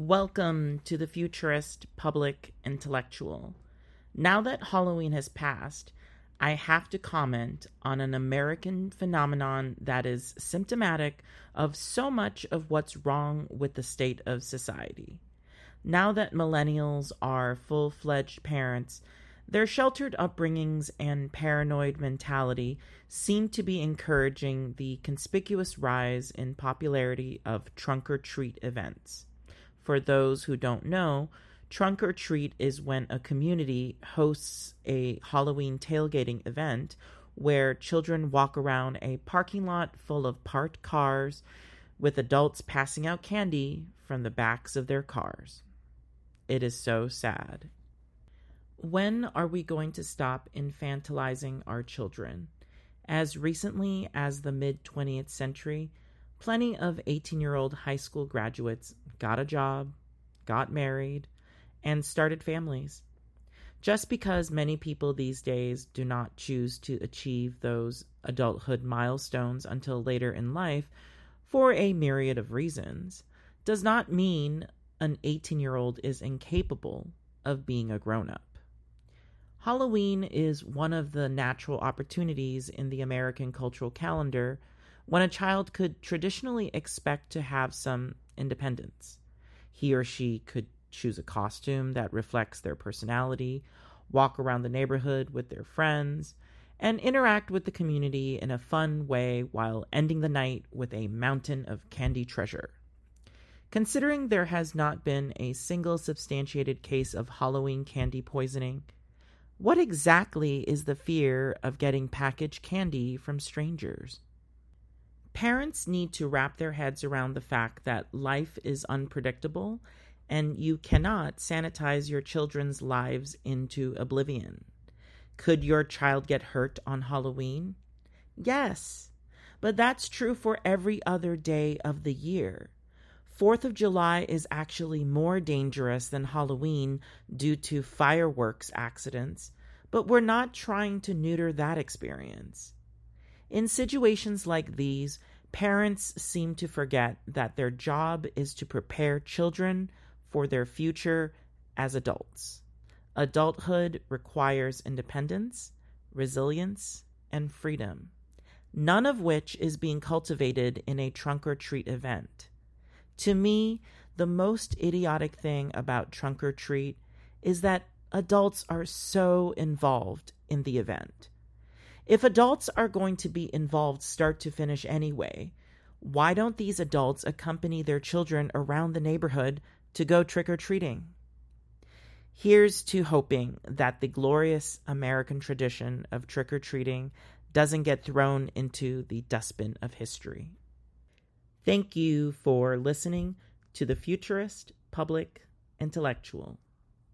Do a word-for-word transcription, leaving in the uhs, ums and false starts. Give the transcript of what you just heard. Welcome to the futurist public intellectual. Now that Halloween has passed, I have to comment on an American phenomenon that is symptomatic of so much of what's wrong with the state of society. Now that millennials are full-fledged parents, their sheltered upbringings and paranoid mentality seem to be encouraging the conspicuous rise in popularity of trunk-or-treat events. For those who don't know, trunk or treat is when a community hosts a Halloween tailgating event where children walk around a parking lot full of parked cars with adults passing out candy from the backs of their cars. It is so sad. When are we going to stop infantilizing our children? As recently as the mid-twentieth century, plenty of eighteen-year-old high school graduates got a job, got married, and started families. Just because many people these days do not choose to achieve those adulthood milestones until later in life, for a myriad of reasons, does not mean an eighteen-year-old is incapable of being a grown-up. Halloween is one of the natural opportunities in the American cultural calendar when a child could traditionally expect to have some independence. He or she could choose a costume that reflects their personality, walk around the neighborhood with their friends, and interact with the community in a fun way while ending the night with a mountain of candy treasure. Considering there has not been a single substantiated case of Halloween candy poisoning, what exactly is the fear of getting packaged candy from strangers? Parents need to wrap their heads around the fact that life is unpredictable and you cannot sanitize your children's lives into oblivion. Could your child get hurt on Halloween? Yes, but that's true for every other day of the year. Fourth of July is actually more dangerous than Halloween due to fireworks accidents, but we're not trying to neuter that experience. In situations like these, parents seem to forget that their job is to prepare children for their future as adults. Adulthood requires independence, resilience, and freedom, none of which is being cultivated in a trunk-or-treat event. To me, the most idiotic thing about trunk-or-treat is that adults are so involved in the event. If adults are going to be involved start to finish anyway, why don't these adults accompany their children around the neighborhood to go trick-or-treating? Here's to hoping that the glorious American tradition of trick-or-treating doesn't get thrown into the dustbin of history. Thank you for listening to the Futurist Public Intellectual.